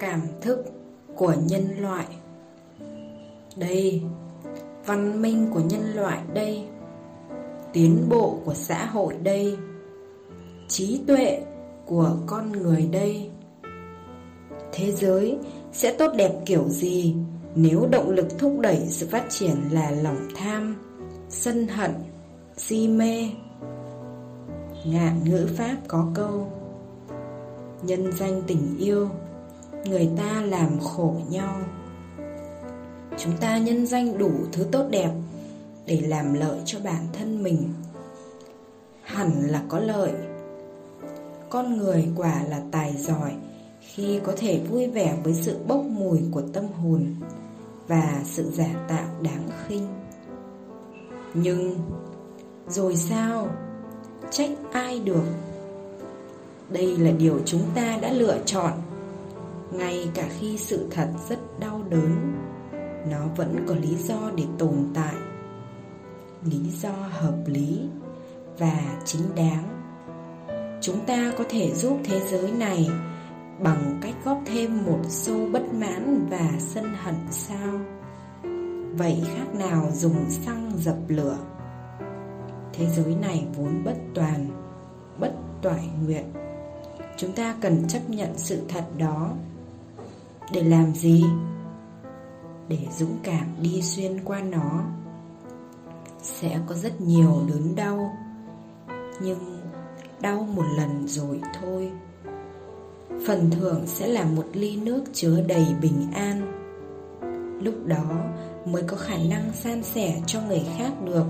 cảm thức của nhân loại. Đây, văn minh của nhân loại đây, tiến bộ của xã hội đây, trí tuệ của con người đây. Thế giới sẽ tốt đẹp kiểu gì nếu động lực thúc đẩy sự phát triển là lòng tham, sân hận, si mê? Ngạn ngữ Pháp có câu: nhân danh tình yêu, người ta làm khổ nhau. Chúng ta nhân danh đủ thứ tốt đẹp để làm lợi cho bản thân mình. Hẳn là có lợi. Con người quả là tài giỏi khi có thể vui vẻ với sự bốc mùi của tâm hồn và sự giả tạo đáng khinh. Nhưng rồi sao? Trách ai được? Đây là điều chúng ta đã lựa chọn. Ngay cả khi sự thật rất đau đớn, nó vẫn có lý do để tồn tại, lý do hợp lý và chính đáng. Chúng ta có thể giúp thế giới này bằng cách góp thêm một xô bất mãn và sân hận sao? Vậy khác nào dùng xăng dập lửa. Thế giới này vốn bất toàn, bất toại nguyện. Chúng ta cần chấp nhận sự thật đó. Để làm gì? Để dũng cảm đi xuyên qua nó. Sẽ có rất nhiều đớn đau, nhưng đau một lần rồi thôi. Phần thưởng sẽ là một ly nước chứa đầy bình an. Lúc đó mới có khả năng san sẻ cho người khác được.